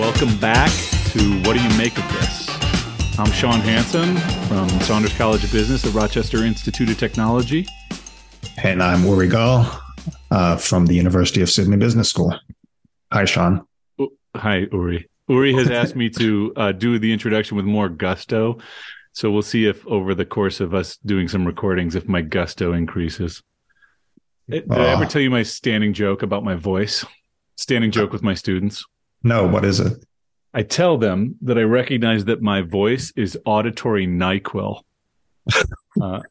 Welcome back to What Do You Make of This? I'm Sean Hansen from Saunders College of Business at Rochester Institute of Technology. And I'm Uri Gall from the University of Sydney Business School. Hi, Sean. Hi, Uri. Uri has asked me to do the introduction with more gusto. So we'll see if over the course of us doing some recordings, if my gusto increases. Did I ever tell you my standing joke about my voice? Standing joke with my students? No, what is it? I tell them that I recognize that my voice is auditory NyQuil. What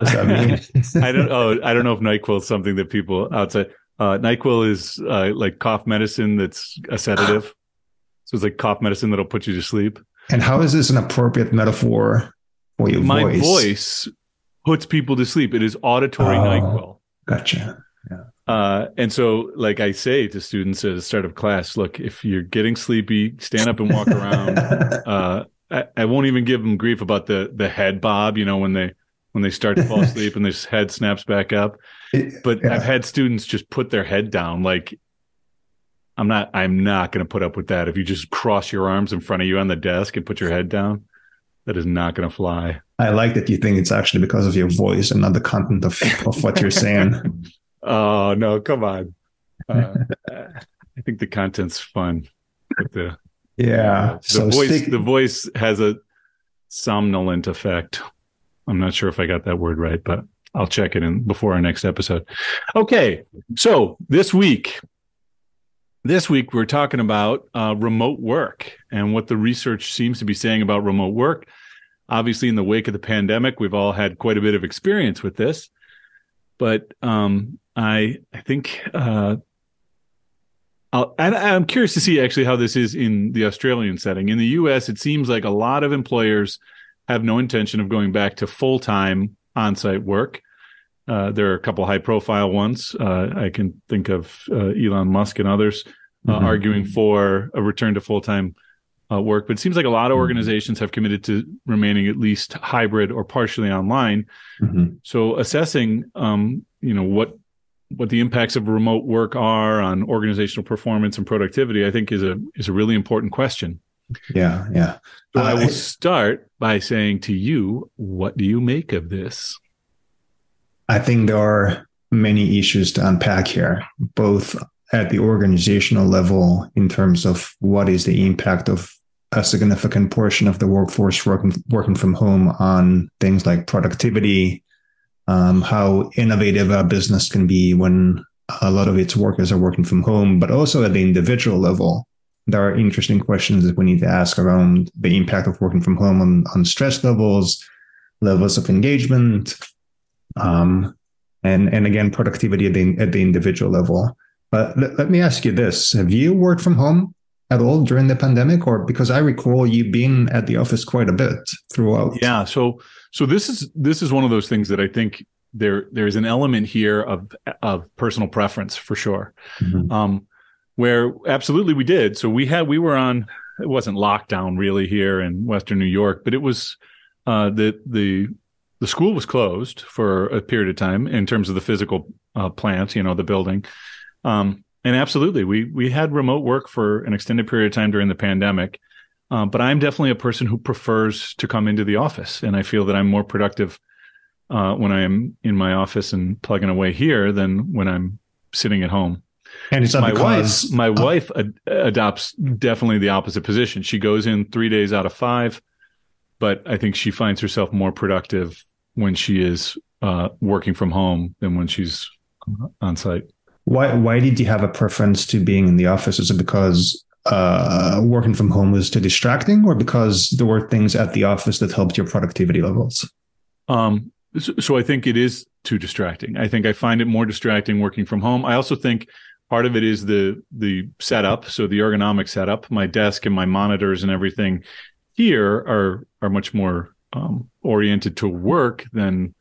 does that mean? I don't know if NyQuil is something that people outside. NyQuil is like cough medicine that's a sedative. So it's like cough medicine that'll put you to sleep. And how is this an appropriate metaphor for your voice? My voice puts people to sleep. It is auditory NyQuil. Gotcha. Yeah. And so, like I say to students at the start of class, look, if you're getting sleepy, stand up and walk around. I won't even give them grief about the head bob, you know, when they start to fall asleep and their head snaps back up. But yeah. I've had students just put their head down. Like, I'm not going to put up with that. If you just cross your arms in front of you on the desk and put your head down, that is not going to fly. I like that you think it's actually because of your voice and not the content of what you're saying. Oh, no, come on. I think the content's fun. The voice has a somnolent effect. I'm not sure if I got that word right, but I'll check it in before our next episode. Okay, so this week we're talking about remote work and what the research seems to be saying about remote work. Obviously, in the wake of the pandemic, we've all had quite a bit of experience with this. But I'm curious to see actually how this is in the Australian setting. In the U.S., it seems like a lot of employers have no intention of going back to full-time on-site work. There are a couple of high-profile ones. I can think of Elon Musk and others arguing for a return to full-time work. But it seems like a lot of organizations have committed to remaining at least hybrid or partially online. Mm-hmm. So assessing, what the impacts of remote work are on organizational performance and productivity, I think is a really important question. Yeah, yeah. So I will start by saying to you, what do you make of this? I think there are many issues to unpack here, both at the organizational level in terms of what is the impact of a significant portion of the workforce working from home on things like productivity, how innovative our business can be when a lot of its workers are working from home, but also at the individual level, there are interesting questions that we need to ask around the impact of working from home on stress levels of engagement, and again, productivity at the individual level. But let me ask you this. Have you worked from home at all during the pandemic? Or because I recall you being at the office quite a bit throughout. Yeah. So this is one of those things that I think there is an element here of personal preference for sure. Mm-hmm. Where absolutely we did. So we were on, it wasn't lockdown really here in Western New York, but it was the school was closed for a period of time in terms of the physical plant, you know, the building. And absolutely, we had remote work for an extended period of time during the pandemic. But I'm definitely a person who prefers to come into the office. And I feel that I'm more productive when I'm in my office and plugging away here than when I'm sitting at home. And it's my wife adopts definitely the opposite position. She goes in 3 days out of 5, but I think she finds herself more productive when she is working from home than when she's on site. Why did you have a preference to being in the office? Is it because working from home was too distracting, or because there were things at the office that helped your productivity levels? So I think it is too distracting. I think I find it more distracting working from home. I also think part of it is the setup, so the ergonomic setup. My desk and my monitors and everything here are much more oriented to work than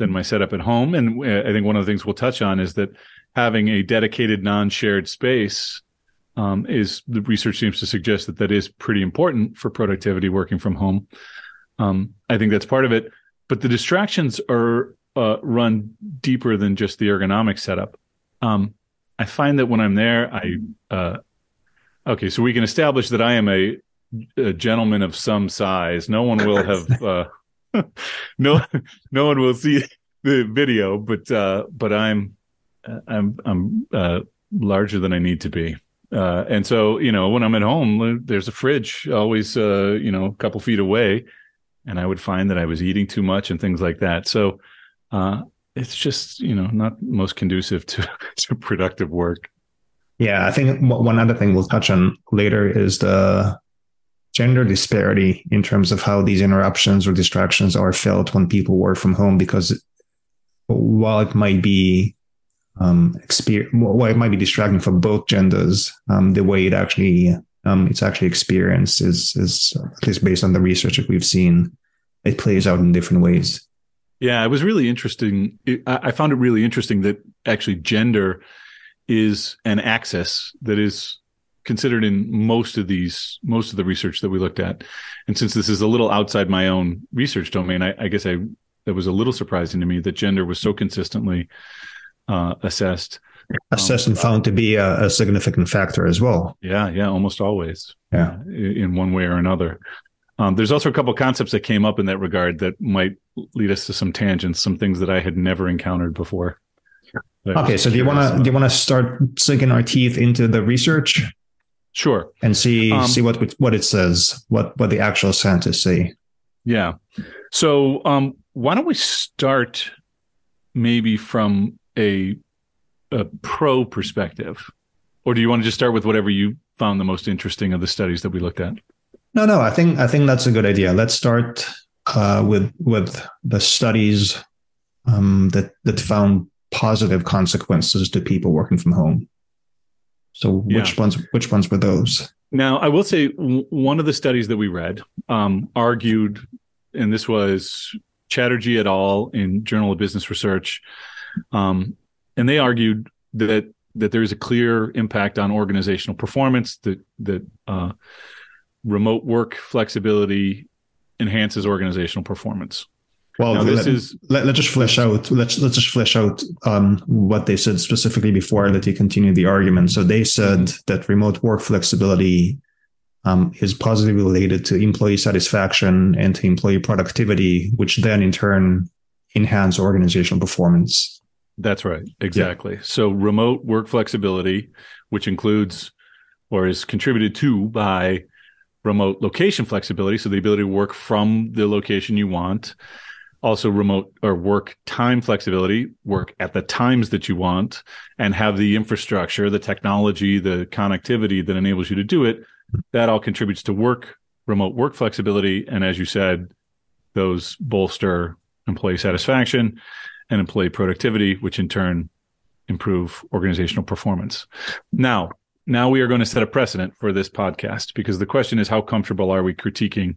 my setup at home. And I think one of the things we'll touch on is that having a dedicated non-shared space is, the research seems to suggest that is pretty important for productivity working from home. I think that's part of it. But the distractions are run deeper than just the ergonomic setup. I find that when I'm there, I Okay, so we can establish that I am a gentleman of some size. No one will have no one will see the video, but I'm larger than I need to be. And so, you know, when I'm at home, there's a fridge always, you know, a couple feet away, and I would find that I was eating too much and things like that. So it's just, you know, not most conducive to productive work. Yeah, I think one other thing we'll touch on later is the gender disparity in terms of how these interruptions or distractions are felt when people work from home, because while it might be distracting for both genders, the way it actually it's actually experienced is at least based on the research that we've seen, it plays out in different ways. Yeah, it was really interesting. I found it really interesting that actually gender is an axis that is considered in most of the research that we looked at. And since this is a little outside my own research domain, I guess that was a little surprising to me that gender was so consistently assessed and found to be a significant factor as well. Yeah, almost always. Yeah, in one way or another. There's also a couple of concepts that came up in that regard that might lead us to some tangents, some things that I had never encountered before. Okay, so do you want to start sinking our teeth into the research? Sure, and see what it says, what the actual scientists say. Yeah. So why don't we start maybe from a pro perspective, or do you want to just start with whatever you found the most interesting of the studies that we looked at? No, I think that's a good idea. Let's start with the studies that found positive consequences to people working from home. So which ones were those? Now, I will say one of the studies that we read argued, and this was Chatterjee et al. In Journal of Business Research, and they argued that there is a clear impact on organizational performance. That remote work flexibility enhances organizational performance. Well, now, let's just flesh out what they said specifically before that you continue the argument. So they said that remote work flexibility is positively related to employee satisfaction and to employee productivity, which then in turn enhance organizational performance. That's right. Exactly. Yeah. So remote work flexibility, which includes or is contributed to by remote location flexibility, so the ability to work from the location you want. Also remote or work time flexibility, work at the times that you want, and have the infrastructure, the technology, the connectivity that enables you to do it. That all contributes to remote work flexibility. And as you said, those bolster employee satisfaction and employee productivity, which in turn improve organizational performance. Now we are going to set a precedent for this podcast, because the question is, how comfortable are we critiquing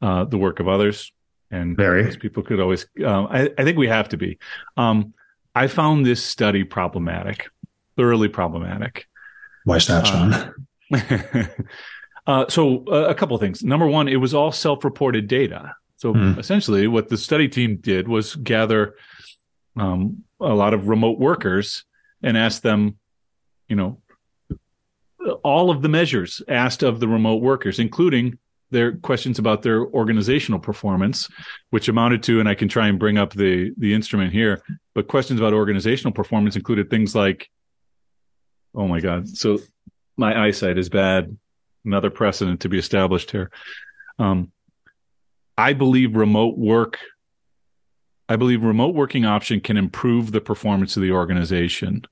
the work of others? And various people could always, I think we have to be. I found this study problematic, thoroughly problematic. Why is that, Sean? So a couple of things. Number one, it was all self-reported data. So essentially what the study team did was gather a lot of remote workers and ask them, you know, all of the measures asked of the remote workers, including their questions about their organizational performance, which amounted to, and I can try and bring up the instrument here, but questions about organizational performance included things like, oh my God, so my eyesight is bad. Another precedent to be established here. I believe remote working option can improve the performance of the organization.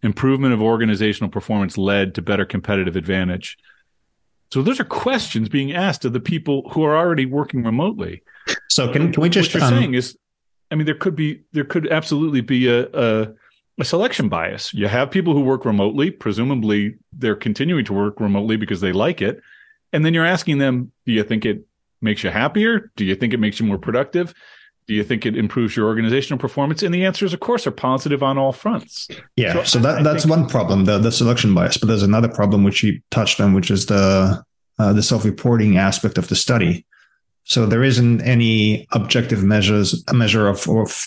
Improvement of organizational performance led to better competitive advantage. So those are questions being asked of the people who are already working remotely. So can we just what you're saying is, I mean, there could absolutely be a selection bias. You have people who work remotely, presumably they're continuing to work remotely because they like it, and then you're asking them, do you think it makes you happier? Do you think it makes you more productive? Do you think it improves your organizational performance? And the answers, of course, are positive on all fronts. Yeah, so that's one problem, the selection bias. But there's another problem which you touched on, which is the self-reporting aspect of the study. So there isn't any objective measure of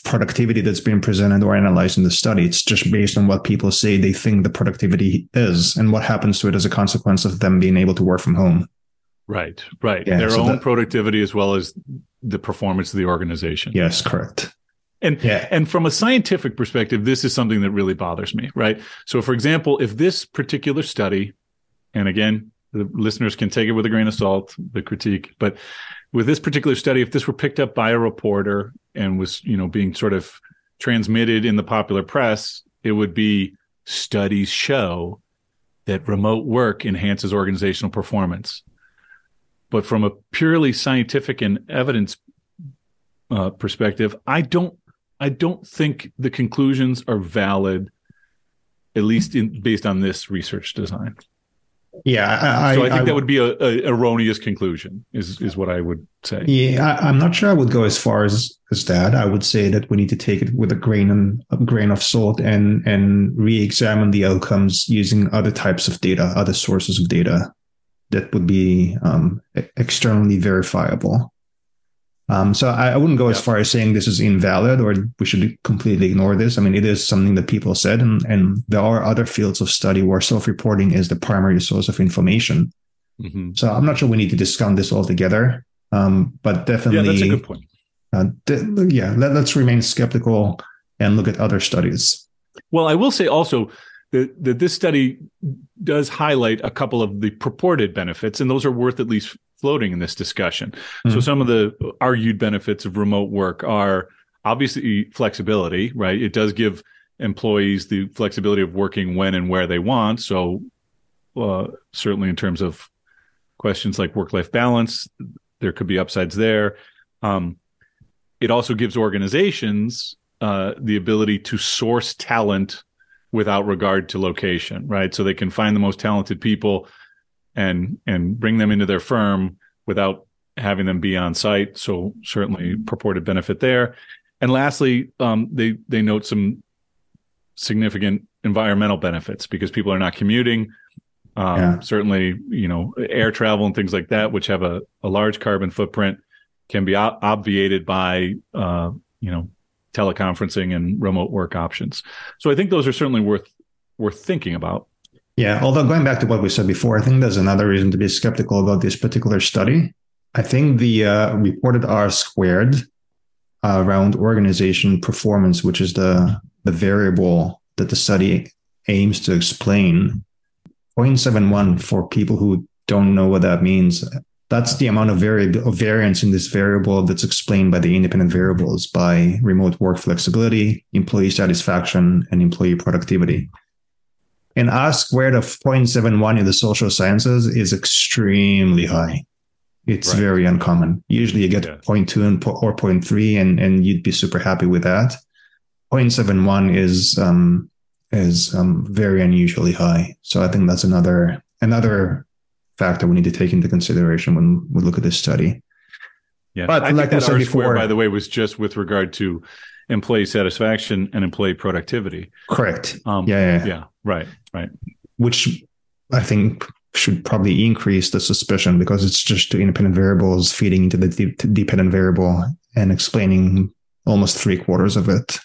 productivity that's been presented or analyzed in the study. It's just based on what people say they think the productivity is and what happens to it as a consequence of them being able to work from home. Right, right. Yeah, Their own productivity as well as the performance of the organization. Yes, correct. And from a scientific perspective, this is something that really bothers me, right? So, for example, if this particular study, and again, the listeners can take it with a grain of salt, the critique, but with this particular study, if this were picked up by a reporter and was, being sort of transmitted in the popular press, it would be studies show that remote work enhances organizational performance. But from a purely scientific and evidence perspective, I don't think the conclusions are valid, at least based on this research design. Yeah. So I think that would be an erroneous conclusion is what I would say. Yeah. I'm not sure I would go as far as that. I would say that we need to take it with a grain of salt and re-examine the outcomes using other types of data, other sources of data that would be externally verifiable. So I wouldn't go as far as saying this is invalid or we should completely ignore this. I mean, it is something that people said, and there are other fields of study where self-reporting is the primary source of information. Mm-hmm. So I'm not sure we need to discount this altogether, but definitely... Yeah, that's a good point. Let's remain skeptical and look at other studies. Well, I will say also that this study does highlight a couple of the purported benefits, and those are worth at least... floating in this discussion. Mm-hmm. So some of the argued benefits of remote work are obviously flexibility, right? It does give employees the flexibility of working when and where they want. So certainly in terms of questions like work-life balance, there could be upsides there. It also gives organizations the ability to source talent without regard to location, right? So they can find the most talented people and bring them into their firm without having them be on site. So certainly purported benefit there. And lastly, they note some significant environmental benefits because people are not commuting. Certainly, air travel and things like that, which have a large carbon footprint, can be obviated by, teleconferencing and remote work options. So I think those are certainly worth thinking about. Yeah, although going back to what we said before, I think there's another reason to be skeptical about this particular study. I think the reported R-squared around organization performance, which is the variable that the study aims to explain, 0.71 for people who don't know what that means. That's the amount of variance in this variable that's explained by the independent variables by remote work flexibility, employee satisfaction, and employee productivity. An R squared of 0.71 in the social sciences is extremely high. It's very uncommon. Usually you get 0.2 or 0.3 and you'd be super happy with that. 0.71 is very unusually high. So I think that's another factor we need to take into consideration when we look at this study. Yeah, but I like think that R squared, by the way, was just with regard to employee satisfaction and employee productivity. Correct. Right. Which I think should probably increase the suspicion because it's just two independent variables feeding into the dependent variable and explaining almost 3/4 of it.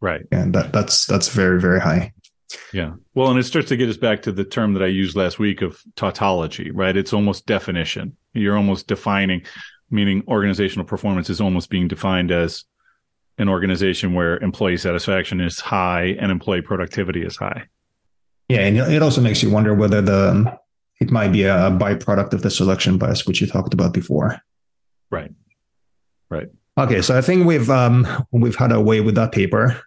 Right. And that's very, very high. Yeah. Well, and it starts to get us back to the term that I used last week of tautology, right? It's almost definition. You're almost defining, meaning organizational performance is almost being defined as an organization where employee satisfaction is high and employee productivity is high. Yeah. And it also makes you wonder whether it might be a byproduct of the selection bias, which you talked about before. Right. Okay. So I think we've had our way with that paper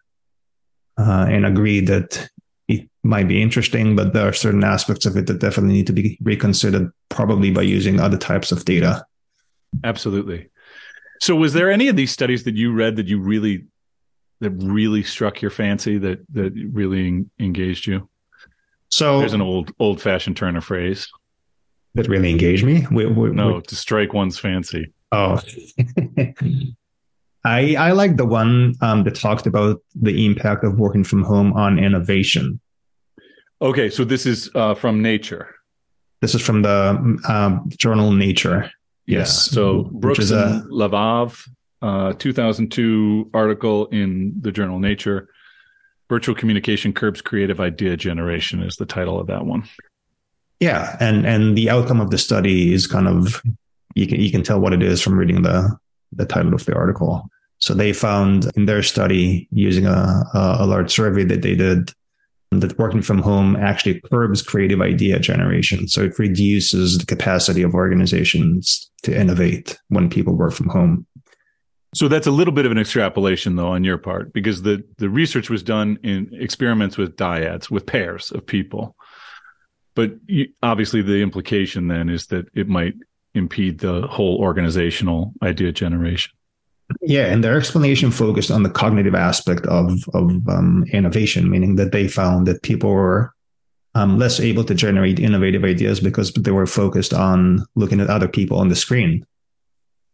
and agreed that it might be interesting, but there are certain aspects of it that definitely need to be reconsidered, probably by using other types of data. Absolutely. So was there any of these studies that you read that you really struck your fancy, that really engaged you? So there's an old-fashioned turn of phrase. That really engaged me? To strike one's fancy. Oh. I like the one that talked about the impact of working from home on innovation. Okay, so this is from Nature. This is from the journal Nature. Yes. Yeah. So Brucks and Lavav, 2002 article in the journal Nature. Virtual Communication Curbs Creative Idea Generation is the title of that one. Yeah. And the outcome of the study is kind of, you can tell what it is from reading the title of the article. So they found in their study, using a large survey that they did, that working from home actually curbs creative idea generation. So it reduces the capacity of organizations to innovate when people work from home. So that's a little bit of an extrapolation, though, on your part, because the research was done in experiments with dyads, with pairs of people. But obviously the implication then is that it might impede the whole organizational idea generation. Yeah, and their explanation focused on the cognitive aspect of innovation, meaning that they found that people were less able to generate innovative ideas because they were focused on looking at other people on the screen.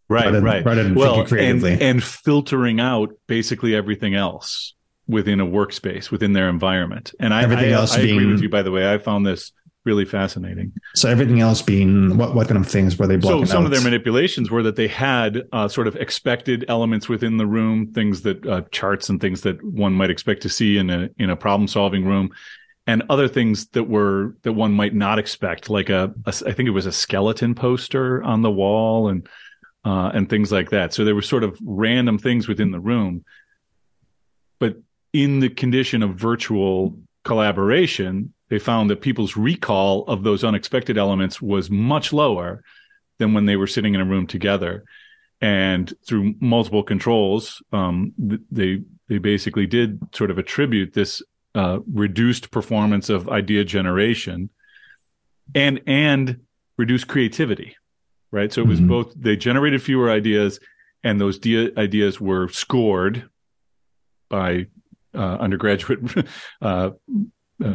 Rather than thinking creatively. And filtering out basically everything else within a workspace, within their environment. And I agree with you, by the way. I found this really fascinating. So everything else being what kind of things were they blocking out? So some of their manipulations were that they had sort of expected elements within the room, things that charts and things that one might expect to see in a problem solving room, and other things that one might not expect, like I think it was a skeleton poster on the wall and things like that. So there were sort of random things within the room, but in the condition of virtual collaboration, they found that people's recall of those unexpected elements was much lower than when they were sitting in a room together. And through multiple controls, they basically did sort of attribute this reduced performance of idea generation and reduced creativity, right? So it was both, they generated fewer ideas, and those ideas were scored by undergraduate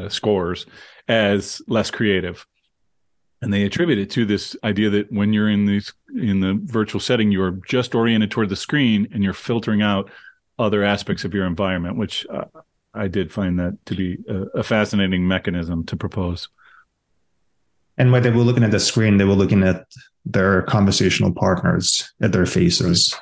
scores as less creative, and they attribute it to this idea that when you're in the virtual setting, you're just oriented toward the screen and you're filtering out other aspects of your environment, which I did find that to be a fascinating mechanism to propose. And when they were looking at the screen, they were looking at their conversational partners, at their faces,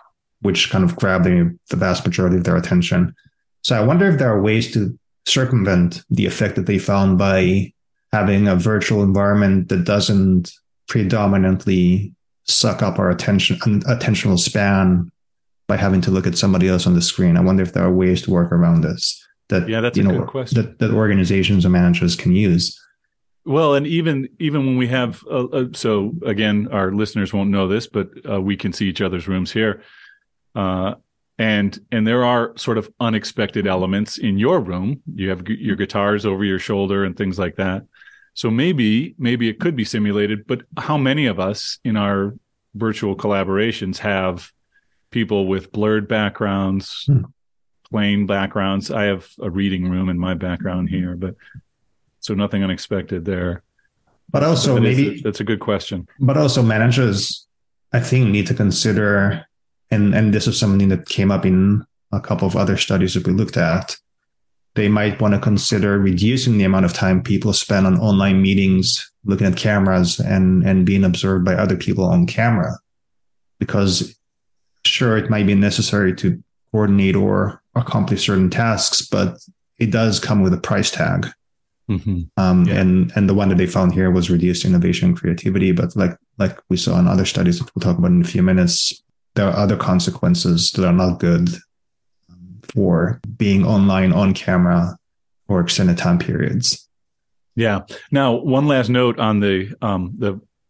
which kind of grabbed the vast majority of their attention. So I wonder if there are ways to circumvent the effect that they found by having a virtual environment that doesn't predominantly suck up our attentional span by having to look at somebody else on the screen. I wonder if there are ways to work around this that's a good question. That organizations and managers can use. Well, and even when we have, so again, our listeners won't know this, but we can see each other's rooms here. And there are sort of unexpected elements in your room. You have your guitars over your shoulder and things like that. So maybe it could be simulated, but how many of us in our virtual collaborations have people with blurred backgrounds, plain backgrounds? I have a reading room in my background here, but so nothing unexpected there. But also that's a good question. But also managers, I think, need to consider... And this is something that came up in a couple of other studies that we looked at. They might want to consider reducing the amount of time people spend on online meetings, looking at cameras and being observed by other people on camera. Because sure, it might be necessary to coordinate or accomplish certain tasks, but it does come with a price tag. And the one that they found here was reduced innovation and creativity. But like we saw in other studies that we'll talk about in a few minutes, there are other consequences that are not good for being online, on camera, or extended time periods. Yeah. Now, one last note on the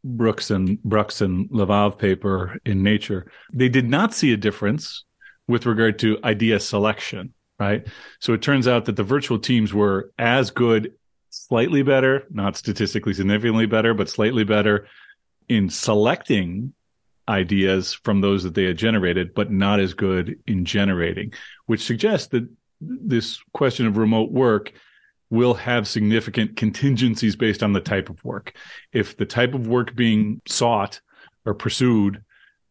Brucks and Lavav paper in Nature. They did not see a difference with regard to idea selection, right? So it turns out that the virtual teams were as good, slightly better, not statistically significantly better, but slightly better in selecting ideas from those that they had generated, but not as good in generating, which suggests that this question of remote work will have significant contingencies based on the type of work. If the type of work being sought or pursued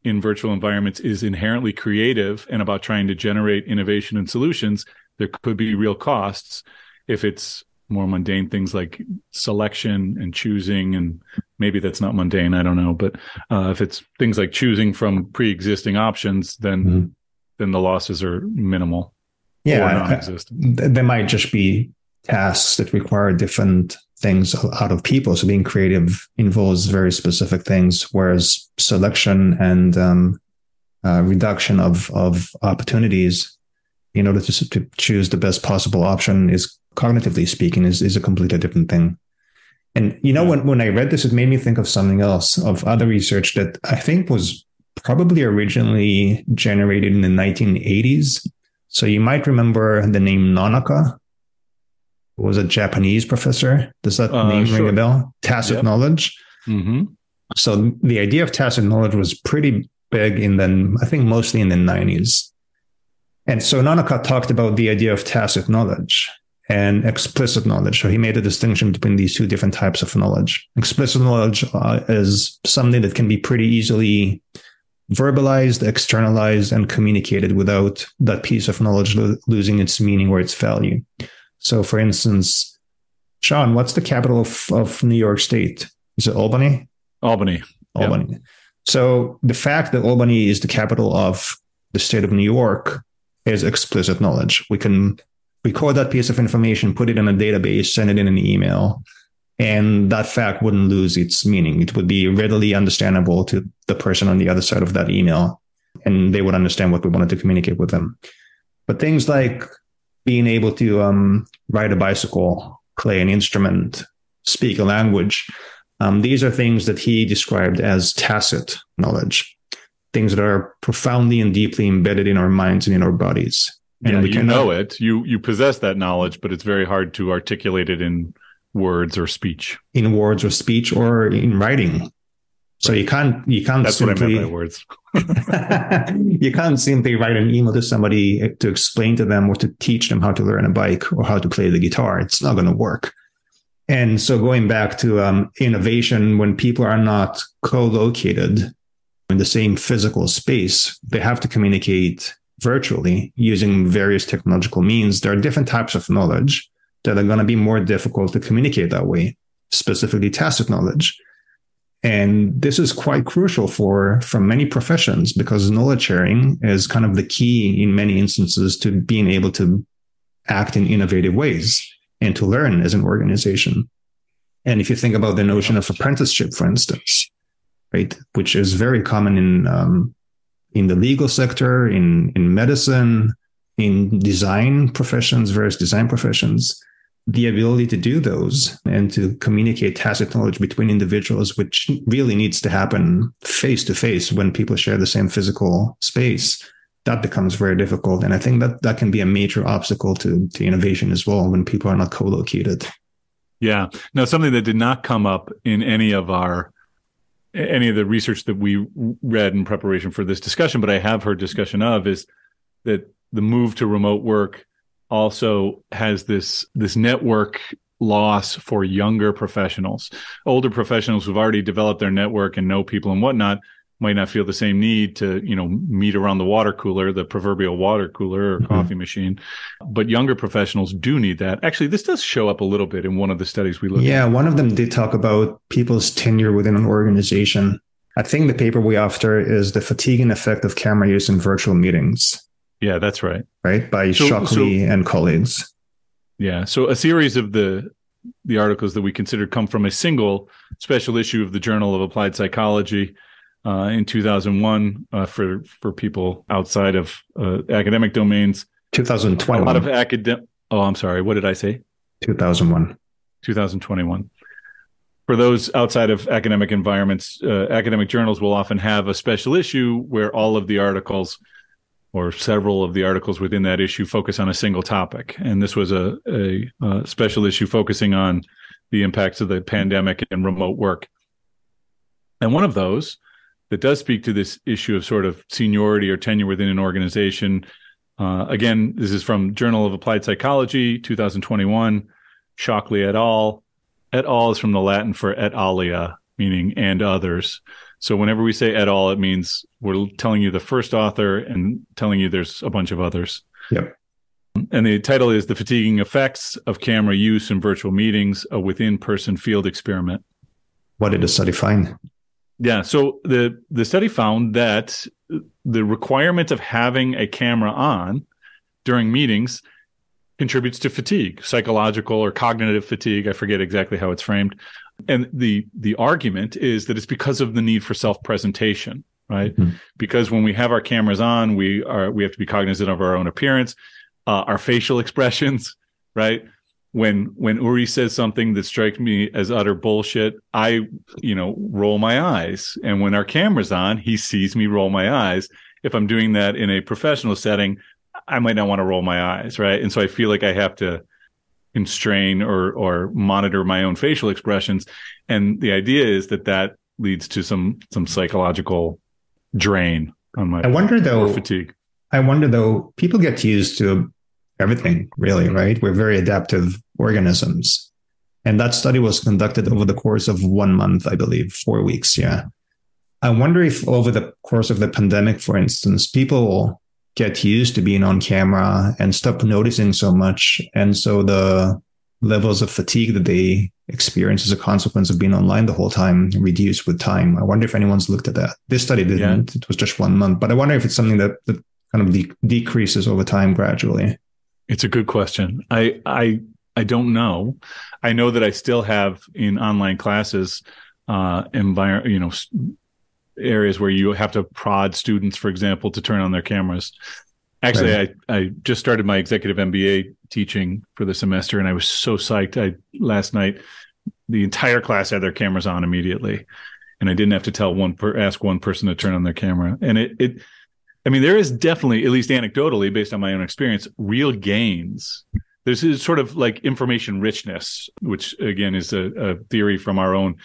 in virtual environments is inherently creative and about trying to generate innovation and solutions, there could be real costs. If it's more mundane things like selection and choosing and maybe that's not mundane, I don't know. But if it's things like choosing from pre-existing options, then the losses are minimal. Yeah, or non-existent. There might just be tasks that require different things out of people. So being creative involves very specific things, whereas selection and reduction of opportunities in order to choose the best possible option is, cognitively speaking, is a completely different thing. And, you know, when I read this, it made me think of something else, of other research that I think was probably originally generated in the 1980s. So you might remember the name Nonaka. It was a Japanese professor. Does that name ring a bell? Tacit knowledge. Mm-hmm. So the idea of tacit knowledge was pretty big in the, I think mostly in the 90s. And so Nonaka talked about the idea of tacit knowledge and explicit knowledge. So he made a distinction between these two different types of knowledge. Explicit knowledge is something that can be pretty easily verbalized, externalized, and communicated without that piece of knowledge losing its meaning or its value. So, for instance, Sean, what's the capital of New York State? Is it Albany? Albany. Yep. So the fact that Albany is the capital of the state of New York is explicit knowledge. We can record that piece of information, put it in a database, send it in an email, and that fact wouldn't lose its meaning. It would be readily understandable to the person on the other side of that email, and they would understand what we wanted to communicate with them. But things like being able to ride a bicycle, play an instrument, speak a language, these are things that he described as tacit knowledge, things that are profoundly and deeply embedded in our minds and in our bodies. And yeah, you know it. You possess that knowledge, but it's very hard to articulate it in words or speech. In words or speech or in writing. So you can't. That's simply, what I meant by words. You can't simply write an email to somebody to explain to them or to teach them how to learn a bike or how to play the guitar. It's not going to work. And so going back to innovation, when people are not co-located in the same physical space, they have to communicate virtually using various technological means. There are different types of knowledge that are going to be more difficult to communicate that way, specifically tacit knowledge. And this is quite crucial for many professions, because knowledge sharing is kind of the key in many instances to being able to act in innovative ways and to learn as an organization. And if you think about the notion of apprenticeship, for instance, right, which is very common in the legal sector, in medicine, in design professions, various design professions, the ability to do those and to communicate tacit knowledge between individuals, which really needs to happen face to face when people share the same physical space, that becomes very difficult. And I think that can be a major obstacle to innovation as well when people are not co-located. Yeah. Now, something that did not come up in any of the research that we read in preparation for this discussion, but I have heard discussion of, is that the move to remote work also has this network loss for younger professionals. Older professionals who've already developed their network and know people and whatnot might not feel the same need to, meet around the water cooler, the proverbial water cooler or coffee machine. But younger professionals do need that. Actually, this does show up a little bit in one of the studies we looked at. Yeah, one of them did talk about people's tenure within an organization. I think the paper we're after is The Fatiguing Effect of Camera Use in Virtual Meetings. Yeah, that's right. Right, by Shockley and colleagues. Yeah, so a series of the articles that we considered come from a single special issue of the Journal of Applied Psychology in 2001 for people outside of academic domains. 2021. A lot of Oh, I'm sorry. What did I say? 2001. 2021. For those outside of academic environments, academic journals will often have a special issue where all of the articles or several of the articles within that issue focus on a single topic. And this was a special issue focusing on the impacts of the pandemic and remote work. And one of those that does speak to this issue of sort of seniority or tenure within an organization. Again, this is from Journal of Applied Psychology, 2021, Shockley et al. Et al is from the Latin for et alia, meaning and others. So whenever we say et al, it means we're telling you the first author and telling you there's a bunch of others. Yep. And the title is The Fatiguing Effects of Camera Use in Virtual Meetings, a Within-Person Field Experiment. What did the study find? Yeah, so the study found that the requirement of having a camera on during meetings contributes to fatigue, psychological or cognitive fatigue. I forget exactly how it's framed. And the argument is that it's because of the need for self-presentation, right? Mm-hmm. Because when we have our cameras on, we have to be cognizant of our own appearance, our facial expressions, right? When Uri says something that strikes me as utter bullshit, I, roll my eyes. And when our camera's on, he sees me roll my eyes. If I'm doing that in a professional setting, I might not want to roll my eyes, right? And so I feel like I have to constrain or monitor my own facial expressions. And the idea is that leads to some psychological drain on my fatigue. I wonder though, people get used to everything, really, right? We're very adaptive organisms. And that study was conducted over the course of 1 month, I believe, 4 weeks. Yeah. I wonder if over the course of the pandemic, for instance, people get used to being on camera and stop noticing so much. And so the levels of fatigue that they experience as a consequence of being online the whole time reduce with time. I wonder if anyone's looked at that. This study didn't. Yeah. It was just 1 month. But I wonder if it's something that kind of decreases over time gradually. It's a good question. I don't know. I know that I still have in online classes, areas where you have to prod students, for example, to turn on their cameras. Actually, right. I just started my executive MBA teaching for the semester, and I was so psyched. Last night, the entire class had their cameras on immediately, and I didn't have to ask one person to turn on their camera. And there is definitely, at least anecdotally, based on my own experience, real gains. There's this sort of like information richness, which again is a theory from our own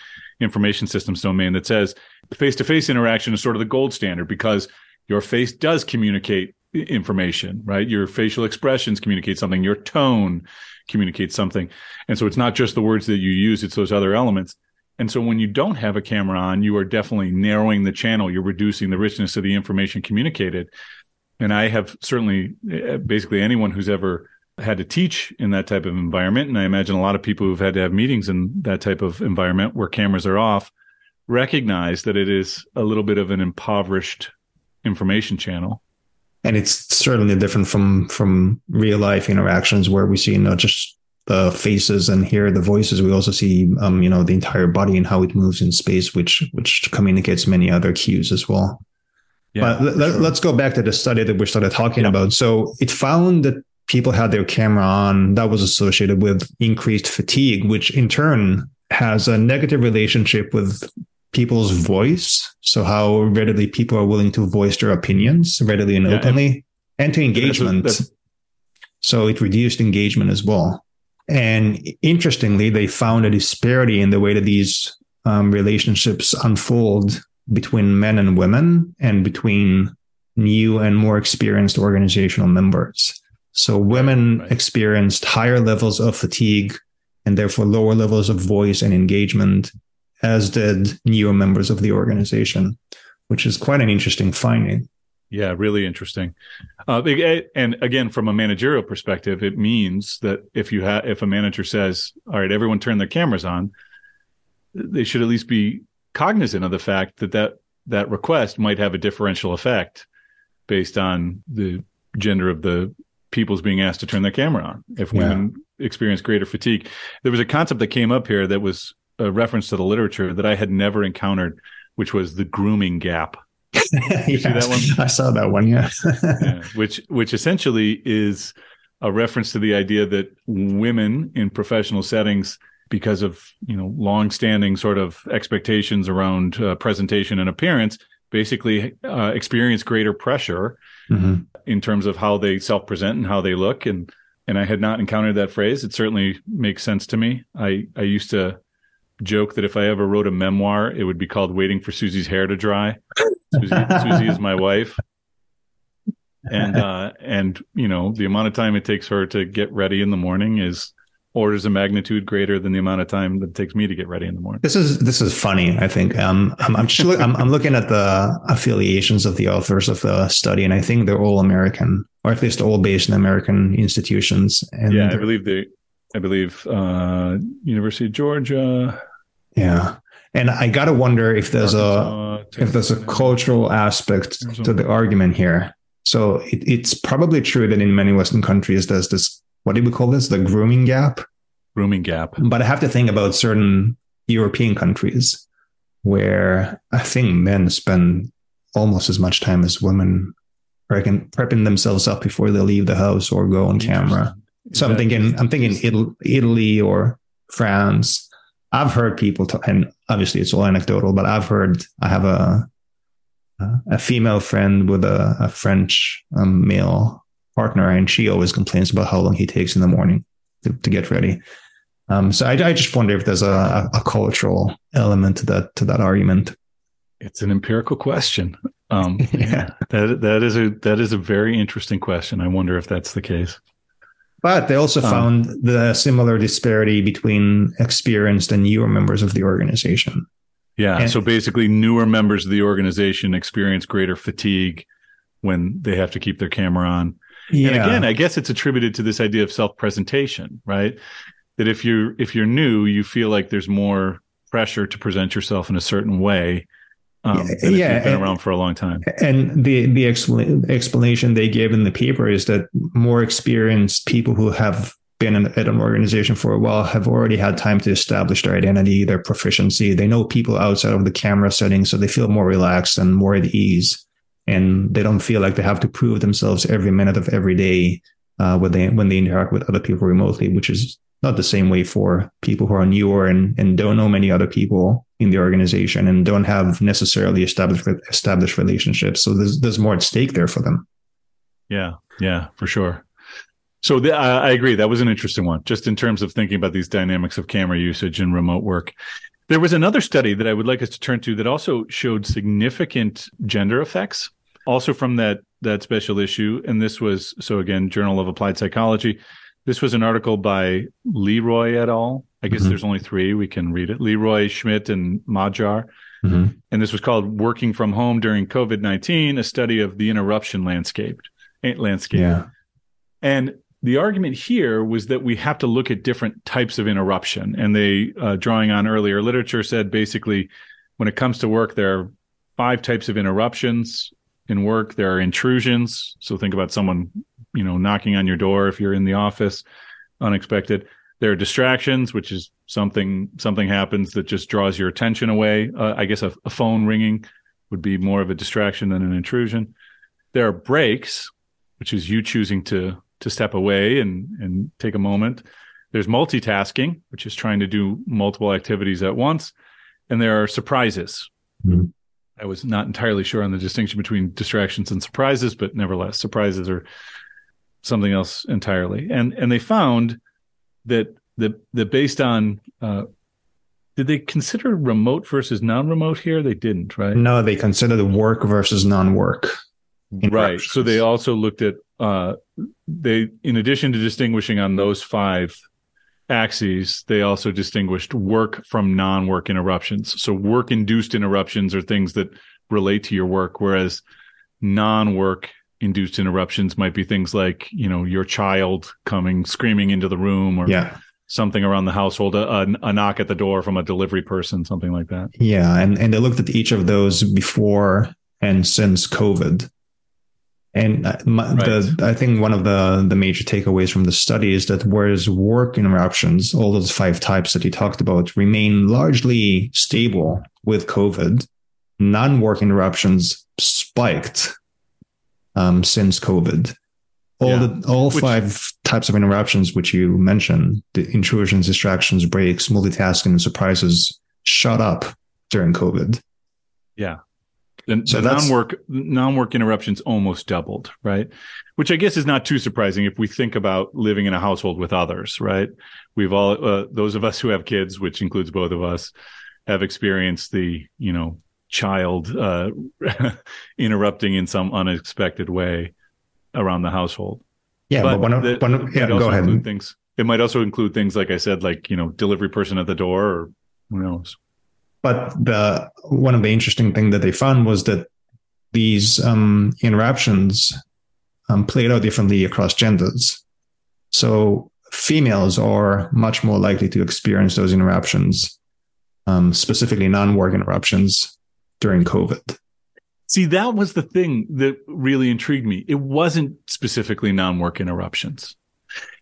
information systems domain that says face-to-face interaction is sort of the gold standard because your face does communicate information, right? Your facial expressions communicate something, your tone communicates something. And so it's not just the words that you use, it's those other elements. And so when you don't have a camera on, you are definitely narrowing the channel. You're reducing the richness of the information communicated. And I have certainly, basically anyone who's ever had to teach in that type of environment, and I imagine a lot of people who've had to have meetings in that type of environment where cameras are off, recognize that it is a little bit of an impoverished information channel. And it's certainly different from real life interactions where we see, just the faces and hear the voices. We also see, the entire body and how it moves in space, which communicates many other cues as well. Yeah, but let's go back to the study that we started talking about. So it found that people had their camera on. That was associated with increased fatigue, which in turn has a negative relationship with people's voice. So how readily people are willing to voice their opinions readily and openly, and to engagement. So it reduced engagement as well. And interestingly, they found a disparity in the way that these relationships unfold between men and women and between new and more experienced organizational members. So women experienced higher levels of fatigue and therefore lower levels of voice and engagement, as did newer members of the organization, which is quite an interesting finding. Yeah, really interesting. And again, from a managerial perspective, it means that if a manager says, all right, everyone turn their cameras on, they should at least be cognizant of the fact that request might have a differential effect based on the gender of the people's being asked to turn their camera on. If women experience greater fatigue, there was a concept that came up here that was a reference to the literature that I had never encountered, which was the grooming gap. You see that one? I saw that one. Yeah. Which essentially is a reference to the idea that women in professional settings, because of long-standing sort of expectations around presentation and appearance, basically experience greater pressure in terms of how they self-present and how they look. And I had not encountered that phrase. It certainly makes sense to me. I used to joke that if I ever wrote a memoir, it would be called Waiting for Susie's Hair to Dry. Susie is my wife. And the amount of time it takes her to get ready in the morning is orders of magnitude greater than the amount of time that it takes me to get ready in the morning. This is funny, I think. I'm looking at the affiliations of the authors of the study, and I think they're all American, or at least all based in American institutions. And yeah, I believe University of Georgia. Yeah. And I gotta wonder if there's a cultural aspect to the argument here. So it's probably true that in many Western countries there's this, what do we call this? The grooming gap. Grooming gap. But I have to think about certain European countries where I think men spend almost as much time as women prepping themselves up before they leave the house or go on camera. So I'm thinking Italy or France. I've heard people talk, and obviously it's all anecdotal, but I have a female friend with a French male partner, and she always complains about how long he takes in the morning to get ready. So I just wonder if there's a cultural element to that argument. It's an empirical question. Yeah. That is a very interesting question. I wonder if that's the case. But they also found the similar disparity between experienced and newer members of the organization. Yeah. And so basically newer members of the organization experience greater fatigue when they have to keep their camera on. Yeah. And again, I guess it's attributed to this idea of self-presentation, right? That if you're new, you feel like there's more pressure to present yourself in a certain way. You've been around for a long time. And the explanation they gave in the paper is that more experienced people who have been at an organization for a while have already had time to establish their identity, their proficiency. They know people outside of the camera setting, so they feel more relaxed and more at ease. And they don't feel like they have to prove themselves every minute of every day when they interact with other people remotely, which is not the same way for people who are newer and don't know many other people in the organization and don't have necessarily established relationships. So there's more at stake there for them. Yeah, for sure. So I agree. That was an interesting one, just in terms of thinking about these dynamics of camera usage and remote work. There was another study that I would like us to turn to that also showed significant gender effects, also from that special issue. And this was, so again, Journal of Applied Psychology. This was an article by Leroy et al. I guess there's only three. We can read it. Leroy, Schmidt, and Madjar. Mm-hmm. And this was called Working from Home During COVID-19, a study of the interruption landscape. Yeah. And the argument here was that we have to look at different types of interruption. And they, drawing on earlier literature, said basically when it comes to work, there are five types of interruptions in work. There are intrusions. So think about someone, knocking on your door if you're in the office, unexpected. There are distractions, which is something happens that just draws your attention away. I guess a phone ringing would be more of a distraction than an intrusion. There are breaks, which is you choosing to step away and take a moment. There's multitasking, which is trying to do multiple activities at once. And there are surprises. Mm-hmm. I was not entirely sure on the distinction between distractions and surprises, but nevertheless, surprises are something else entirely. And they found that based on did they consider remote versus non-remote here? They didn't, right? No, they considered the work versus non-work. Right. So they also looked at in addition to distinguishing on those five axes, they also distinguished work from non-work interruptions. So work-induced interruptions are things that relate to your work, whereas non-work induced interruptions might be things like, your child coming screaming into the room or something around the household, a knock at the door from a delivery person, something like that. Yeah. And they looked at each of those before and since COVID. And I think one of the major takeaways from the study is that whereas work interruptions, all those five types that you talked about, remain largely stable with COVID, non-work interruptions spiked since COVID. All five types of interruptions, which you mentioned, the intrusions, distractions, breaks, multitasking, and surprises, shot up during COVID. Yeah. And so non-work interruptions almost doubled, right? Which I guess is not too surprising if we think about living in a household with others, right? We've all, those of us who have kids, which includes both of us, have experienced the, child interrupting in some unexpected way around the houseld. Yeah, but go ahead. It might also include things, like I said, like, delivery person at the door or who knows. But one of the interesting things that they found was that these interruptions played out differently across genders. So females are much more likely to experience those interruptions specifically non-war interruptions during COVID. See, that was the thing that really intrigued me. It wasn't specifically non-work interruptions.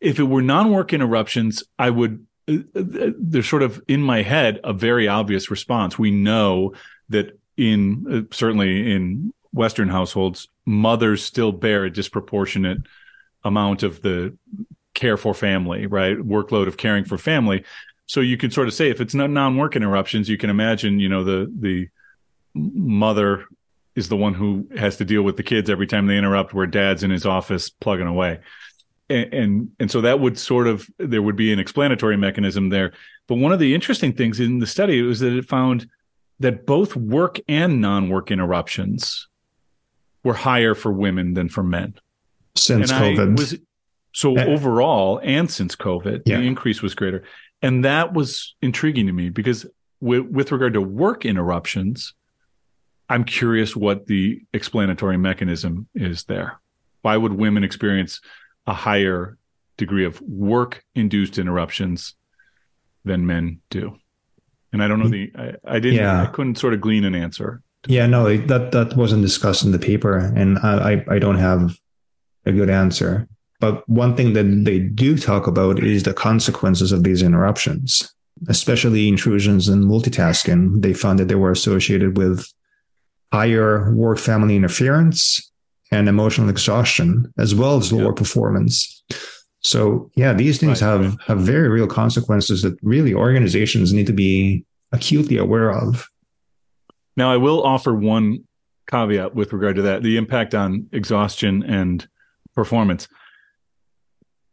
If it were non-work interruptions, I would, there's sort of in my head a very obvious response. We know that in, certainly in Western households, mothers still bear a disproportionate amount of the care for family, right? Workload of caring for family. So you could sort of say if it's not non-work interruptions, you can imagine, you know, the mother is the one who has to deal with the kids every time they interrupt, where dad's in his office plugging away. And so that would sort of, there would be an explanatory mechanism there. But one of the interesting things in the study was that it found that both work and non-work interruptions were higher for women than for men. Since COVID. Overall, and since COVID, the increase was greater. And that was intriguing to me because with regard to work interruptions, I'm curious what the explanatory mechanism is there. Why would women experience a higher degree of work-induced interruptions than men do? And I don't know I couldn't sort of glean an answer. That wasn't discussed in the paper, and I don't have a good answer. But one thing that they do talk about is the consequences of these interruptions, especially intrusions in multitasking. They found that they were associated with higher work-family interference and emotional exhaustion, as well as lower performance. So, these things have very real consequences that really organizations need to be acutely aware of. Now, I will offer one caveat with regard to that, the impact on exhaustion and performance.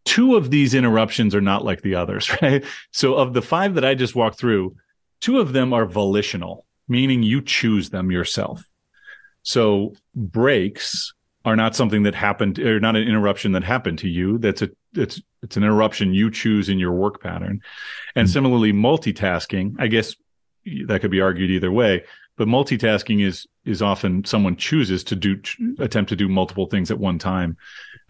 Two of these interruptions are not like the others, right? So of the five that I just walked through, two of them are volitional, meaning you choose them yourself. So breaks are not something that happened, or not an interruption that happened to you. It's an interruption you choose in your work pattern. And similarly, multitasking, I guess that could be argued either way, but multitasking is often someone chooses to attempt to do multiple things at one time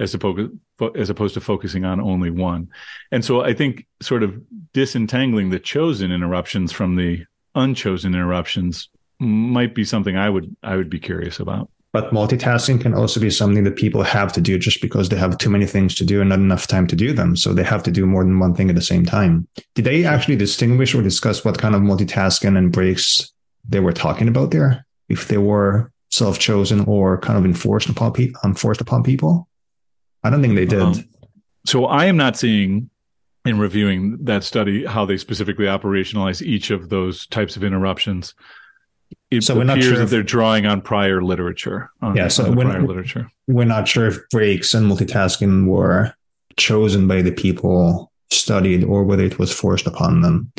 as opposed to focusing on only one. And so I think sort of disentangling the chosen interruptions from the unchosen interruptions might be something I would be curious about. But multitasking can also be something that people have to do just because they have too many things to do and not enough time to do them. So they have to do more than one thing at the same time. Did they actually distinguish or discuss what kind of multitasking and breaks they were talking about there? If they were self-chosen or kind of enforced upon people? I don't think they did. So I am not seeing in reviewing that study how they specifically operationalize each of those types of interruptions. It appears that they're drawing on prior literature. We're not sure if breaks and multitasking were chosen by the people studied or whether it was forced upon them.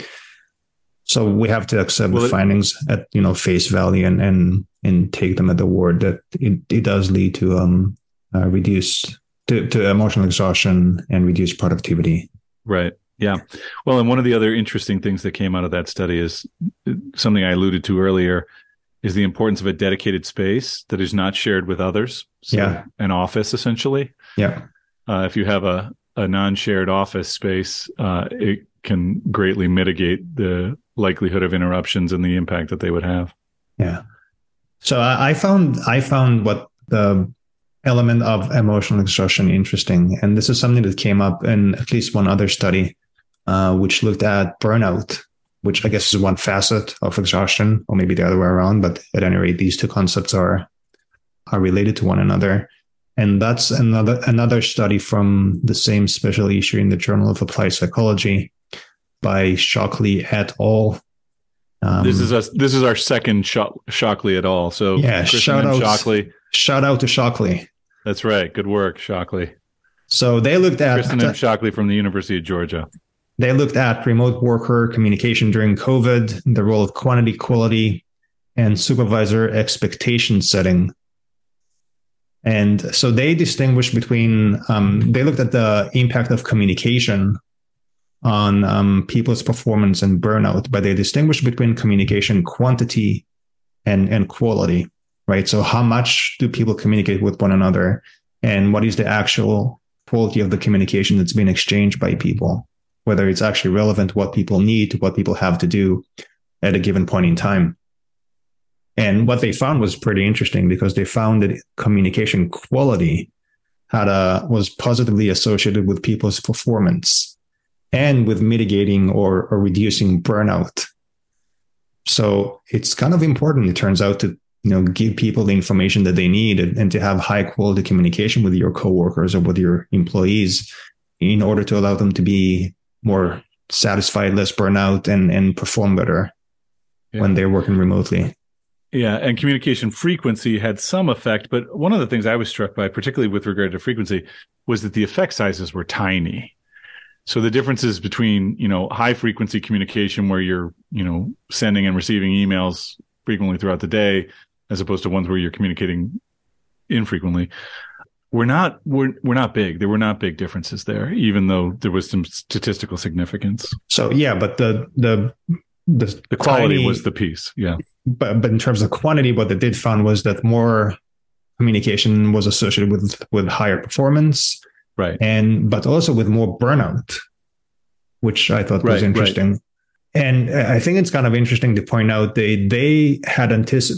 So we have to accept the findings at face value and take them at the word that it does lead to reduced emotional exhaustion and reduced productivity. Right. Yeah. Well, and one of the other interesting things that came out of that study is something I alluded to earlier is the importance of a dedicated space that is not shared with others. So an office, essentially. Yeah. If you have a non-shared office space, it can greatly mitigate the likelihood of interruptions and the impact that they would have. Yeah. So I found what the element of emotional exhaustion interesting. And this is something that came up in at least one other study, which looked at burnout, which I guess is one facet of exhaustion, or maybe the other way around. But at any rate, these two concepts are related to one another. And that's another study from the same special issue in the Journal of Applied Psychology by Shockley et al. This is our second Shockley et al. So shout out to Shockley. That's right. Good work, Shockley. So they looked at Kristen M. Shockley from the University of Georgia. They looked at remote worker communication during COVID, the role of quantity, quality, and supervisor expectation setting. And so they distinguished between, they looked at the impact of communication on people's performance and burnout, but they distinguish between communication quantity and quality, right? So how much do people communicate with one another, and what is the actual quality of the communication that's being exchanged by people, whether it's actually relevant to what people need, to what people have to do, at a given point in time. And what they found was pretty interesting, because they found that communication quality was positively associated with people's performance and with mitigating or reducing burnout. So it's kind of important, it turns out, to give people the information that they need and to have high quality communication with your coworkers or with your employees in order to allow them to be more satisfied, less burnout, and perform better when they're working remotely. Yeah, and communication frequency had some effect, but one of the things I was struck by, particularly with regard to frequency, was that the effect sizes were tiny. So the differences between, high frequency communication where you're, sending and receiving emails frequently throughout the day, as opposed to ones where you're communicating infrequently, were not big. There were not big differences there, even though there was some statistical significance. So yeah, but the quality was the piece. Yeah. But in terms of quantity, what they did find was that more communication was associated with higher performance. Right. But also with more burnout, which I thought was interesting. Right. And I think it's kind of interesting to point out the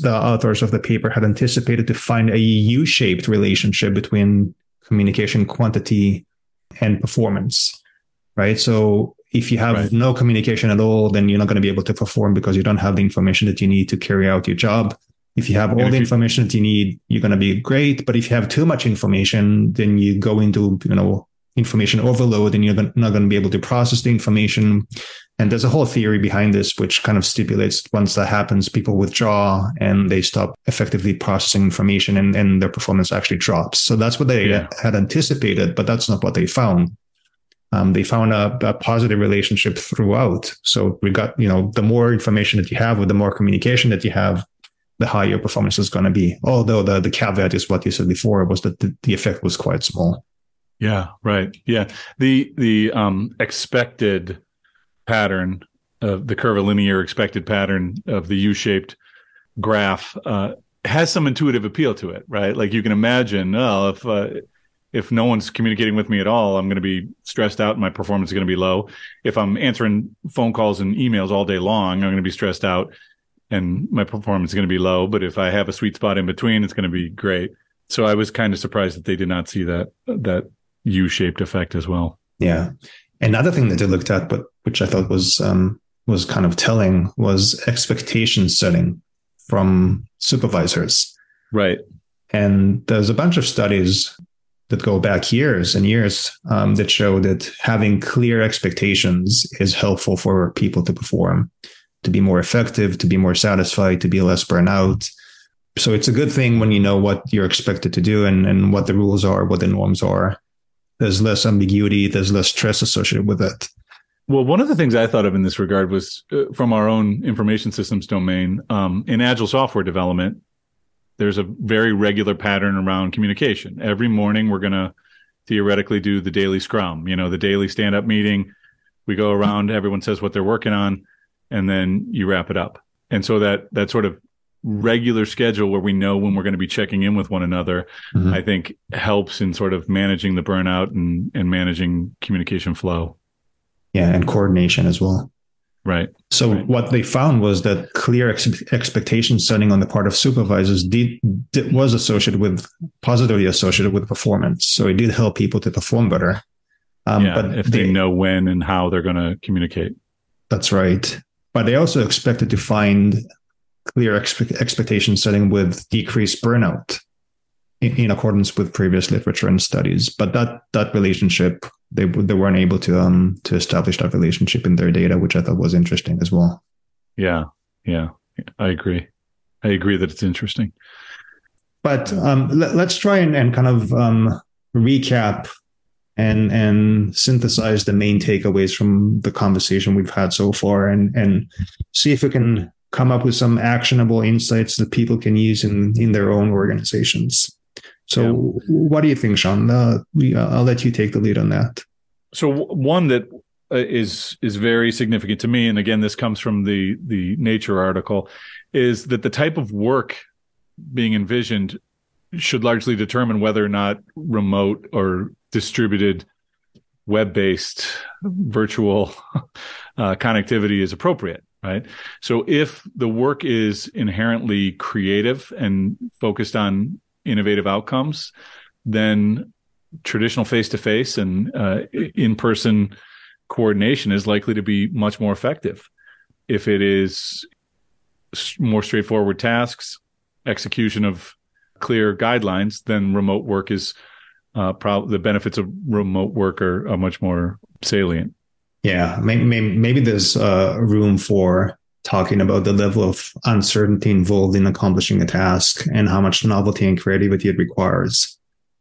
authors of the paper had anticipated to find a U-shaped relationship between communication quantity and performance, right? So if you have no communication at all, then you're not going to be able to perform because you don't have the information that you need to carry out your job. If you have all the information that you need, you're going to be great. But if you have too much information, then you go into, information overload and you're not going to be able to process the information. And there's a whole theory behind this, which kind of stipulates once that happens, people withdraw and they stop effectively processing information and their performance actually drops. So that's what they had anticipated, but that's not what they found. They found a positive relationship throughout. So we got, the more information that you have or the more communication that you have, the higher your performance is going to be. Although the caveat is what you said before, was that the effect was quite small. Yeah, right. Yeah. The expected pattern of the curvilinear expected pattern of the U-shaped graph has some intuitive appeal to it, right? Like you can imagine, if no one's communicating with me at all, I'm going to be stressed out and my performance is going to be low. If I'm answering phone calls and emails all day long, I'm going to be stressed out and my performance is going to be low. But if I have a sweet spot in between, it's going to be great. So I was kind of surprised that they did not see that U-shaped effect as well. Yeah. Another thing that they looked at, but which I thought was kind of telling, was expectation setting from supervisors. Right. And there's a bunch of studies that go back years and years that show that having clear expectations is helpful for people to perform, to be more effective, to be more satisfied, to be less burnout. So it's a good thing when you know what you're expected to do and what the rules are, what the norms are. There's less ambiguity, there's less stress associated with it. Well, one of the things I thought of in this regard was from our own information systems domain, in agile software development, there's a very regular pattern around communication. Every morning, we're going to theoretically do the daily scrum, the daily stand-up meeting. We go around, everyone says what they're working on, and then you wrap it up. And so that sort of regular schedule where we know when we're going to be checking in with one another, I think helps in sort of managing the burnout and managing communication flow. Yeah, and coordination as well. Right. So what they found was that clear expectation setting on the part of supervisors was positively associated with performance. So it did help people to perform better. But if they know when and how they're going to communicate. That's right. But they also expected to find clear expectation setting with decreased burnout in accordance with previous literature and studies. But that relationship, they weren't able to establish that relationship in their data, which I thought was interesting as well. Yeah, I agree. I agree that it's interesting. But let's try and kind of recap and synthesize the main takeaways from the conversation we've had so far and see if we can come up with some actionable insights that people can use in their own organizations. So what do you think, Sean? I'll let you take the lead on that. So one that is very significant to me, and again, this comes from the Nature article, is that the type of work being envisioned should largely determine whether or not remote or distributed web-based virtual connectivity is appropriate. right? So if the work is inherently creative and focused on innovative outcomes, then traditional face-to-face and in-person coordination is likely to be much more effective. If it is more straightforward tasks, execution of clear guidelines, then remote work is the benefits of remote work are much more salient. Yeah, maybe there's room for talking about the level of uncertainty involved in accomplishing a task and how much novelty and creativity it requires.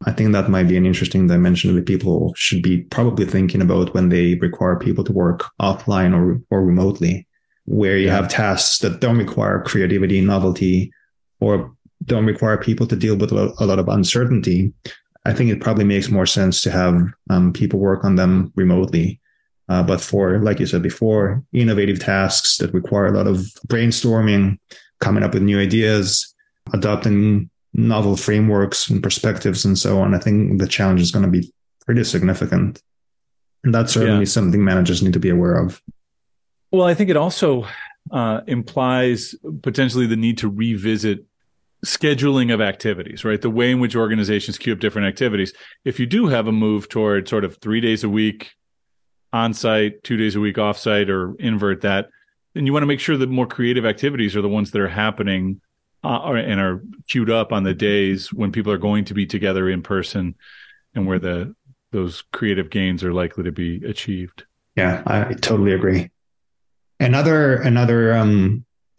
I think that might be an interesting dimension that people should be probably thinking about when they require people to work offline or remotely, where you have tasks that don't require creativity, novelty, or don't require people to deal with a lot of uncertainty. I think it probably makes more sense to have people work on them remotely. But for, like you said before, innovative tasks that require a lot of brainstorming, coming up with new ideas, adopting novel frameworks and perspectives and so on, I think the challenge is going to be pretty significant. And that's certainly something managers need to be aware of. Well, I think it also implies potentially the need to revisit scheduling of activities, right? The way in which organizations queue up different activities. If you do have a move toward sort of 3 days a week on-site, 2 days a week off-site, or invert that, then you want to make sure that more creative activities are the ones that are happening and are queued up on the days when people are going to be together in person and where those creative gains are likely to be achieved. Yeah, I totally agree. Another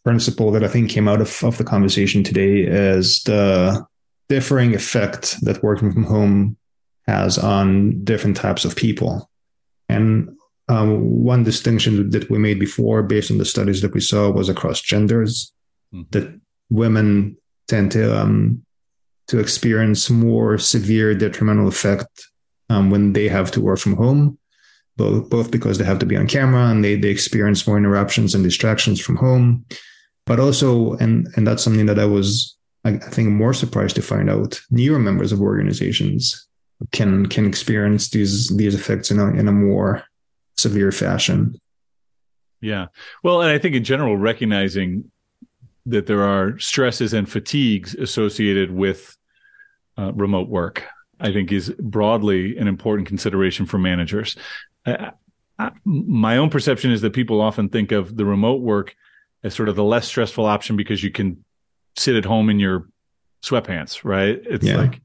principle that I think came out of the conversation today is the differing effect that working from home has on different types of people. And one distinction that we made before, based on the studies that we saw, was across genders, that women tend to experience more severe detrimental effect when they have to work from home, both because they have to be on camera and they experience more interruptions and distractions from home. But also, and that's something that I was, I think, more surprised to find out, newer members of organizations can experience these effects in a more severe fashion. Yeah. Well, and I think in general, recognizing that there are stresses and fatigues associated with remote work, I think, is broadly an important consideration for managers. My own perception is that people often think of the remote work as sort of the less stressful option because you can sit at home in your sweatpants, right? It's like,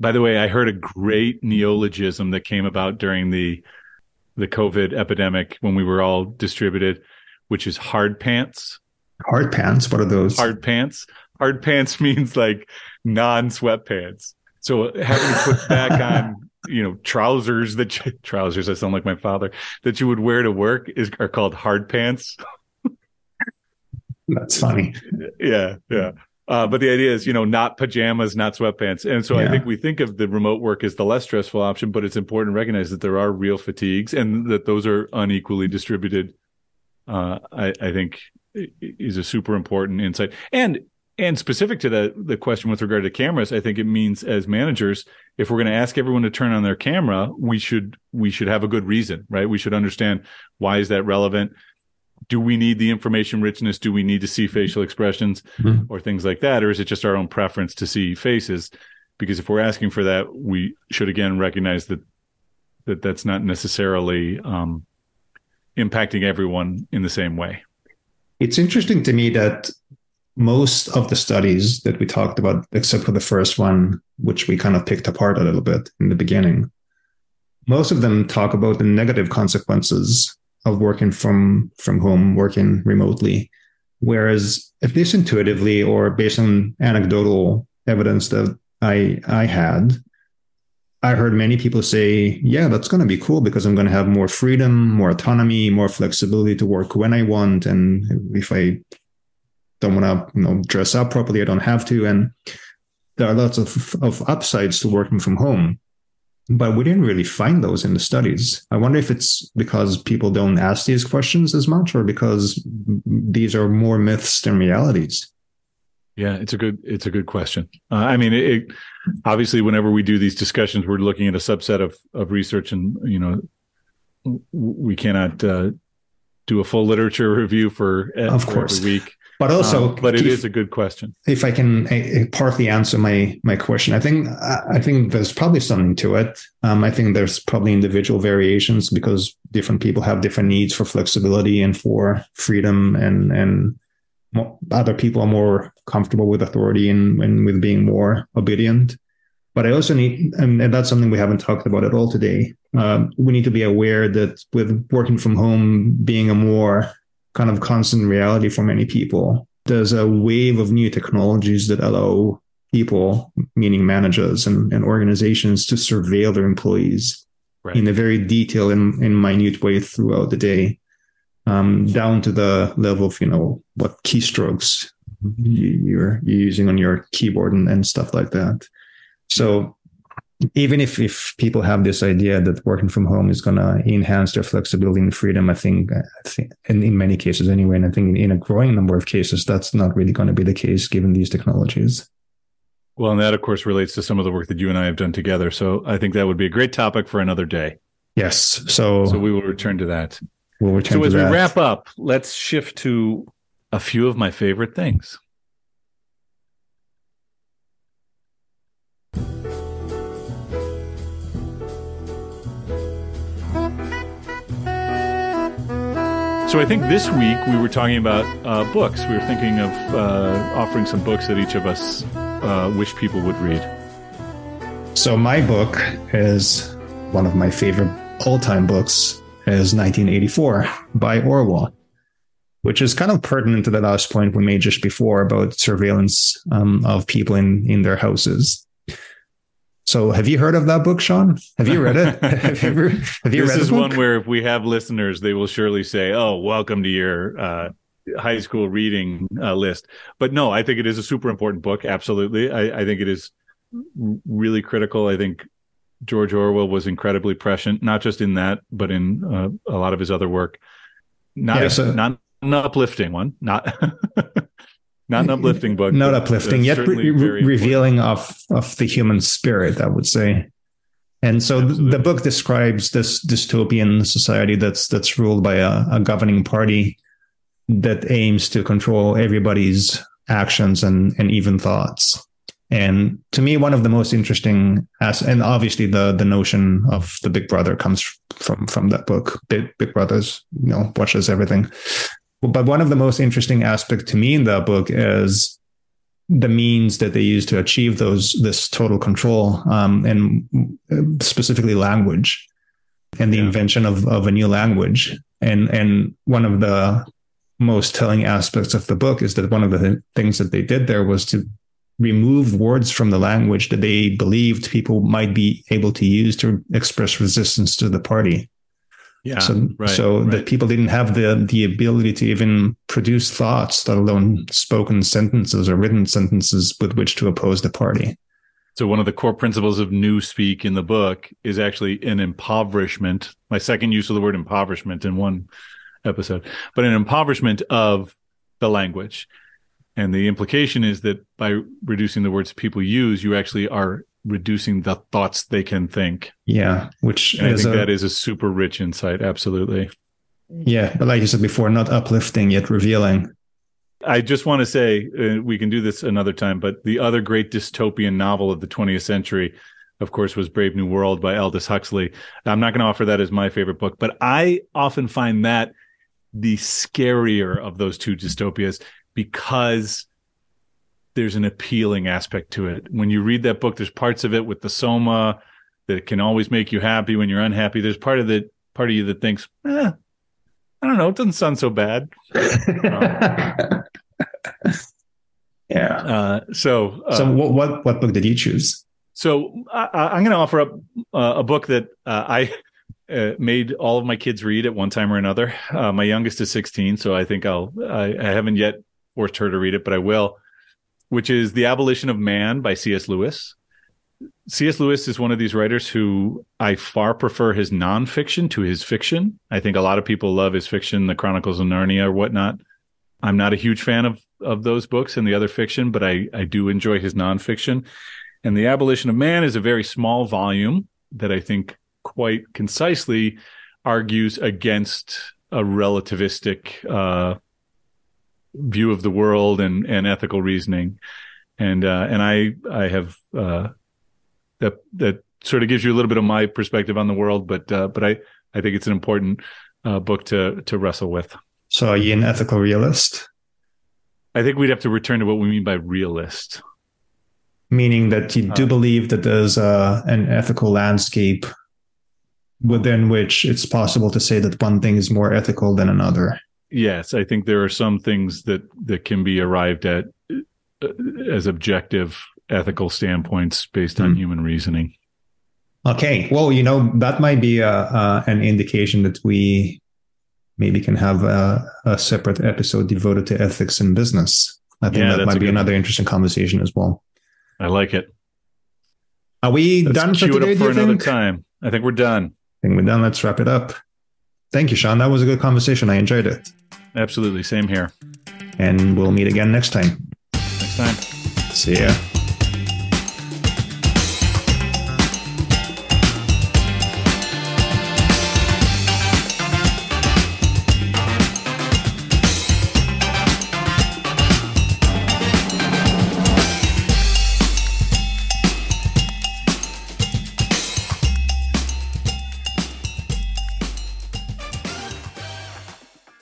by the way, I heard a great neologism that came about during the COVID epidemic when we were all distributed, which is hard pants. Hard pants? What are those? Hard pants. Hard pants means like non-sweatpants. So having to put back on, trousers trousers, I sound like my father, that you would wear to work are called hard pants. That's funny. Yeah. But the idea is, not pajamas, not sweatpants. And so I think we think of the remote work as the less stressful option, but it's important to recognize that there are real fatigues and that those are unequally distributed. I think is a super important insight. And specific to the question with regard to cameras, I think it means as managers, if we're going to ask everyone to turn on their camera, we should have a good reason, right? We should understand, why is that relevant? Do we need the information richness? Do we need to see facial expressions or things like that? Or is it just our own preference to see faces? Because if we're asking for that, we should again recognize that that's not necessarily impacting everyone in the same way. It's interesting to me that most of the studies that we talked about, except for the first one, which we kind of picked apart a little bit in the beginning, most of them talk about the negative consequences of working from home, working remotely. Whereas, at least intuitively or based on anecdotal evidence that I had, I heard many people say, yeah, that's going to be cool because I'm going to have more freedom, more autonomy, more flexibility to work when I want. And if I don't want to dress up properly, I don't have to. And there are lots of upsides to working from home. But we didn't really find those in the studies. I wonder if it's because people don't ask these questions as much or because these are more myths than realities. Yeah, it's a good question. It obviously, whenever we do these discussions, we're looking at a subset of research and, we cannot do a full literature review for every week. But also, but it is a good question. If I can partly answer my question, I think there's probably something to it. I think there's probably individual variations because different people have different needs for flexibility and for freedom, and other people are more comfortable with authority and with being more obedient. But I also need, and that's something we haven't talked about at all today. We need to be aware that with working from home being a more kind of constant reality for many people, there's a wave of new technologies that allow people, meaning managers and organizations, to surveil their employees in a very detailed and minute way throughout the day, down to the level of, what keystrokes you're using on your keyboard and stuff like that. So even if people have this idea that working from home is going to enhance their flexibility and freedom, I think and in many cases anyway, and I think in a growing number of cases, that's not really going to be the case given these technologies. Well, and that, of course, relates to some of the work that you and I have done together. So I think that would be a great topic for another day. Yes. So we will return to that. So as we wrap up, let's shift to a few of my favorite things. So I think this week we were talking about books. We were thinking of offering some books that each of us wish people would read. So my book is one of my favorite all-time books, is 1984 by Orwell, which is kind of pertinent to the last point we made just before about surveillance of people in their houses. So have you heard of that book, Sean? Have you read it? Have you read it? This is one where if we have listeners, they will surely say, oh, welcome to your high school reading list. But no, I think it is a super important book. Absolutely. I think it is really critical. I think George Orwell was incredibly prescient, not just in that, but in a lot of his other work. Not an uplifting one. Not an uplifting book. Not uplifting, yet revealing of the human spirit, I would say. And so the book describes this dystopian society that's ruled by a governing party that aims to control everybody's actions and even thoughts. And to me, one of the most interesting, and obviously the notion of the Big Brother comes from that book. Big Brother's, watches everything. But one of the most interesting aspects to me in that book is the means that they use to achieve this total control, and specifically language and the invention of a new language. And one of the most telling aspects of the book is that one of the things that they did there was to remove words from the language that they believed people might be able to use to express resistance to the party. Yeah. So that people didn't have the ability to even produce thoughts, let alone spoken sentences or written sentences with which to oppose the party. So one of the core principles of newspeak in the book is actually an impoverishment. My second use of the word impoverishment in one episode, but an impoverishment of the language. And the implication is that by reducing the words people use, you actually are reducing the thoughts they can think. Yeah, which I think that is a super rich insight. Absolutely. Yeah, but like you said before, not uplifting yet revealing. I just want to say, we can do this another time, but the other great dystopian novel of the 20th century, of course, was Brave New World by Aldous Huxley. I'm not going to offer that as my favorite book, but I often find that the scarier of those two dystopias because there's an appealing aspect to it. When you read that book, there's parts of it with the soma that can always make you happy when you're unhappy. There's part of you that thinks, I don't know, it doesn't sound so bad. Yeah. So what book did you choose? So I'm going to offer up a book that I made all of my kids read at one time or another. My youngest is 16, so I think I haven't yet forced her to read it, but I will. Which is The Abolition of Man by C.S. Lewis. C.S. Lewis is one of these writers who I far prefer his nonfiction to his fiction. I think a lot of people love his fiction, The Chronicles of Narnia or whatnot. I'm not a huge fan of those books and the other fiction, but I do enjoy his nonfiction. And The Abolition of Man is a very small volume that I think quite concisely argues against a relativistic view of the world and ethical reasoning. And I have that sort of gives you a little bit of my perspective on the world, but I think it's an important book to wrestle with. So are you an ethical realist? I think we'd have to return to what we mean by realist. Meaning that you do believe that there's an ethical landscape within which it's possible to say that one thing is more ethical than another. Yes, I think there are some things that can be arrived at as objective ethical standpoints based on human reasoning. Okay, well, that might be an indication that we maybe can have a separate episode devoted to ethics in business. I think that might be another interesting conversation as well. I like it. Are we done for today? Let's queue it up for another time. I think we're done. I think we're done. Let's wrap it up. Thank you, Sean. That was a good conversation. I enjoyed it. Absolutely. Same here. And we'll meet again next time. See ya.